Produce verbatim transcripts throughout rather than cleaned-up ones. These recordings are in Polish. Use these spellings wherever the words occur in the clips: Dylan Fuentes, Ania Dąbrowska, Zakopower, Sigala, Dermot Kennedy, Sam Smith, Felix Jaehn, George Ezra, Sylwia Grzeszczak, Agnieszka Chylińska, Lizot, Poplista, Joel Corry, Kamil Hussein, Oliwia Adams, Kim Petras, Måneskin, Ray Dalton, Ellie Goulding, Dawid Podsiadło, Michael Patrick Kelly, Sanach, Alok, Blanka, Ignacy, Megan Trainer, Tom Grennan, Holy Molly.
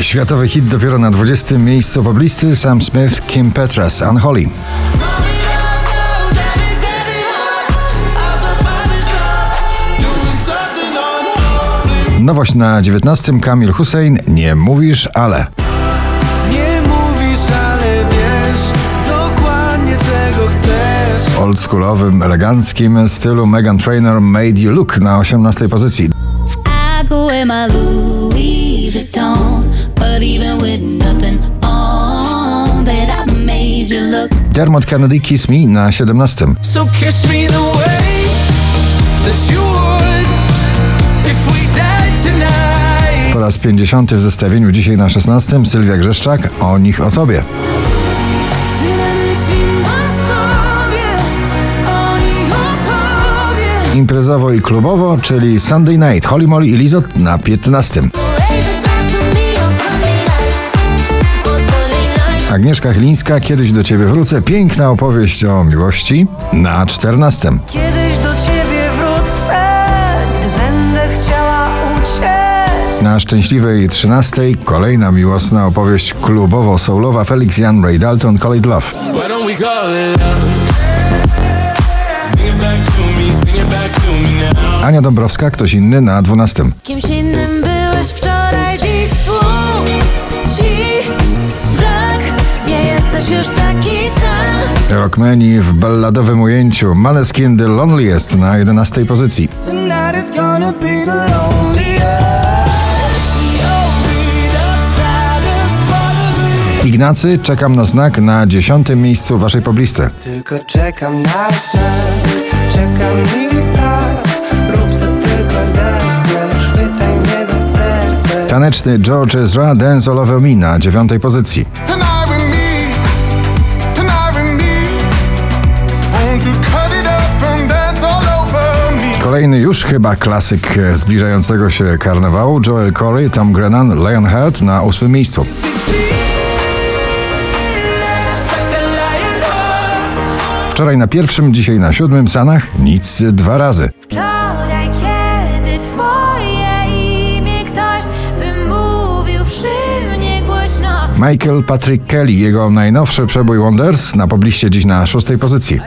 Światowy hit dopiero na dwudziestym miejscu poblisty. Sam Smith, Kim Petras, Unholy. Nowość na dziewiętnastym. Kamil Hussein, Nie mówisz, ale. Nie mówisz, ale wiesz dokładnie, czego chcesz. W oldschoolowym, eleganckim stylu Megan Trainer, Made You Look na osiemnastej pozycji. Dermot Kennedy, Kiss Me na siedemnastym. So kiss me the way that you would if we died tonight. Po raz pięćdziesiąty w zestawieniu dzisiaj na szesnastym. Sylwia Grzeszczak, O nich, o tobie. Imprezowo i klubowo, czyli Sunday Night, Holy Molly i Lizot na piętnastym. Agnieszka Chylińska, Kiedyś do ciebie wrócę. Piękna opowieść o miłości na czternastym. Kiedyś do ciebie wrócę, gdy będę chciała uciec. Na szczęśliwej trzynastej kolejna miłosna opowieść klubowo-soulowa, Felix Jaehn, Ray Dalton, Call It Love. Ania Dąbrowska, Ktoś inny na dwunastym. Kimś innym byłeś wczoraj, dziś słów ci brak, nie jesteś już taki sam. Rockmeni w balladowym ujęciu, Måneskin, The Loneliest na jedenastej pozycji. Tonight is gonna be the loneliest. You'll be the saddest part of me. Ignacy, Czekam na znak na dziesiątym miejscu waszej poblisty. Tylko czekam na znak, czekam i tak. Taneczny George Ezra, Dance All Over Me na dziewiątej pozycji. Kolejny już chyba klasyk zbliżającego się karnawału, Joel Corry, Tom Grennan, Lionheart na ósmym miejscu. Wczoraj na pierwszym, dzisiaj na siódmym. Sanach, Nic dwa razy. Michael Patrick Kelly, jego najnowszy przebój Wonders na pobliście dziś na szóstej pozycji.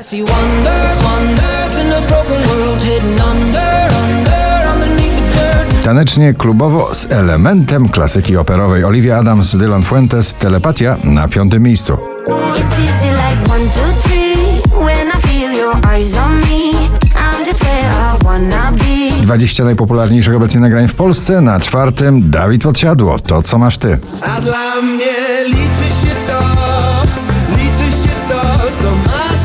Tanecznie, klubowo, z elementem klasyki operowej, Oliwia Adams, Dylan Fuentes, Telepatia na piątym miejscu. dwadzieścia najpopularniejszych obecnie nagrań w Polsce. Na czwartym Dawid Podsiadło, To co masz ty. A dla mnie liczy się to, liczy się to, co masz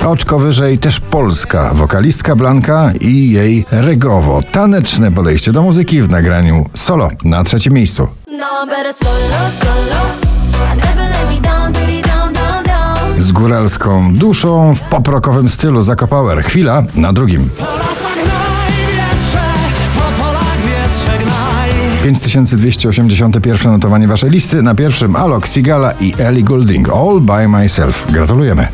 ty. Oczko wyżej też polska wokalistka Blanka i jej regowo taneczne podejście do muzyki w nagraniu solo na trzecim miejscu. Z góralską duszą w poprokowym stylu Zakopower, Chwila na drugim. pięć tysięcy dwieście osiemdziesiąt jeden notowanie waszej listy. Na pierwszym Alok, Sigala i Ellie Goulding, All by Myself. Gratulujemy.